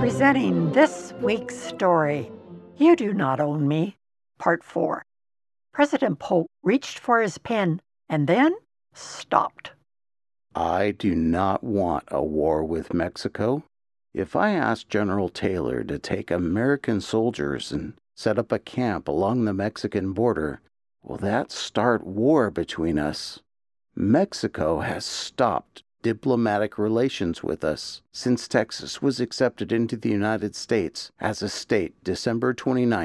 Presenting this week's story, You Do Not Own Me, Part 4. President Polk reached for his pen and then stopped. I do not want a war with Mexico. If I ask General Taylor to take American soldiers and set up a camp along the Mexican border, will that start war between us? Mexico has stopped diplomatic relations with us since Texas was accepted into the United States as a state December 29,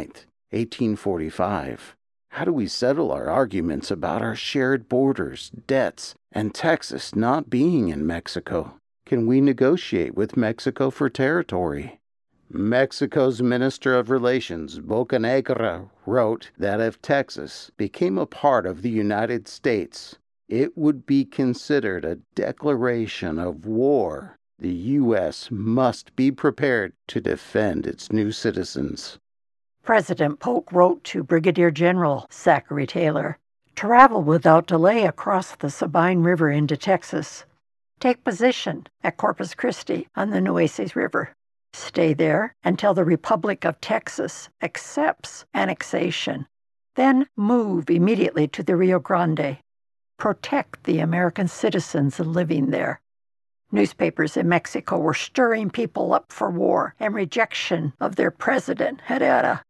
1845. How do we settle our arguments about our shared borders, debts, and Texas not being in Mexico? Can we negotiate with Mexico for territory? Mexico's Minister of Relations, Bocanegra, wrote that if Texas became a part of the United States, it would be considered a declaration of war. The U.S. must be prepared to defend its new citizens. President Polk wrote to Brigadier General Zachary Taylor, "Travel without delay across the Sabine River into Texas. Take position at Corpus Christi on the Nueces River. Stay there until the Republic of Texas accepts annexation. Then move immediately to the Rio Grande. Protect the American citizens living there." Newspapers in Mexico were stirring people up for war and rejection of their president, Herrera.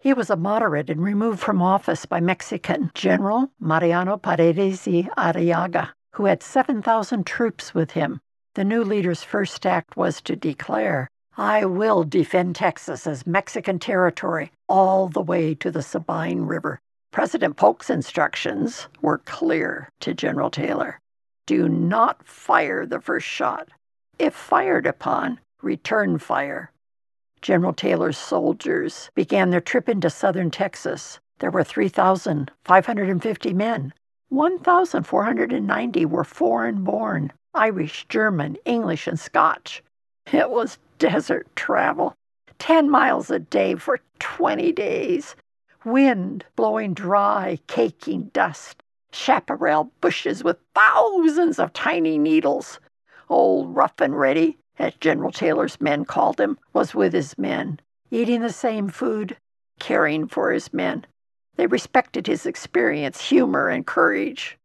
He was a moderate and removed from office by Mexican General Mariano Paredes y Arriaga, who had 7,000 troops with him. The new leader's first act was to declare, "I will defend Texas as Mexican territory all the way to the Sabine River." President Polk's instructions were clear to General Taylor. Do not fire the first shot. If fired upon, return fire. General Taylor's soldiers began their trip into southern Texas. There were 3,550 men. 1,490 were foreign-born, Irish, German, English, and Scotch. It was desert travel, 10 miles a day for 20 days. Wind blowing dry, caking dust, chaparral bushes with thousands of tiny needles. Old Rough and Ready, as General Taylor's men called him, was with his men, eating the same food, caring for his men. They respected his experience, humor, and courage.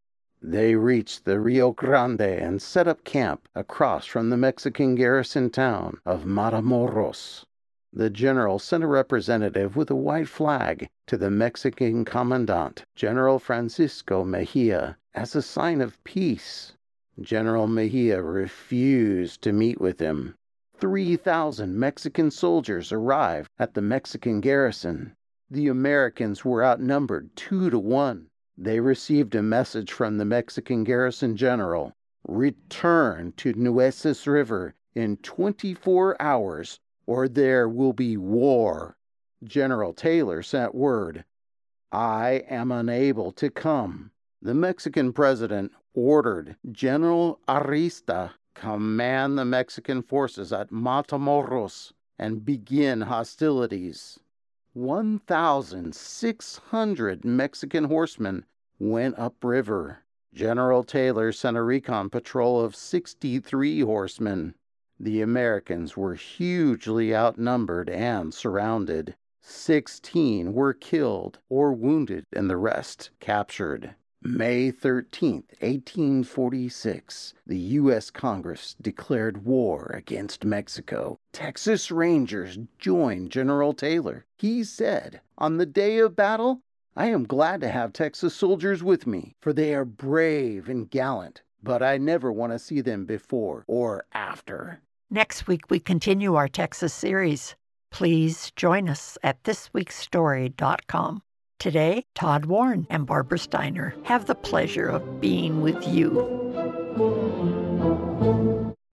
They reached the Rio Grande and set up camp across from the Mexican garrison town of Matamoros. The general sent a representative with a white flag to the Mexican commandant, General Francisco Mejia, as a sign of peace. General Mejia refused to meet with him. 3,000 Mexican soldiers arrived at the Mexican garrison. The Americans were outnumbered 2-1. They received a message from the Mexican garrison general: "Return to Nueces River in 24 hours, or there will be war." General Taylor sent word, "I am unable to come." The Mexican president ordered General Arista command the Mexican forces at Matamoros and begin hostilities. 1,600 Mexican horsemen went upriver. General Taylor sent a recon patrol of 63 horsemen. The Americans were hugely outnumbered and surrounded. 16 were killed or wounded and the rest captured. May 13, 1846, the U.S. Congress declared war against Mexico. Texas Rangers joined General Taylor. He said, "On the day of battle, I am glad to have Texas soldiers with me, for they are brave and gallant, but I never want to see them before or after." Next week, we continue our Texas series. Please join us at thisweekstory.com. Today, Todd Warren and Barbara Steiner have the pleasure of being with you.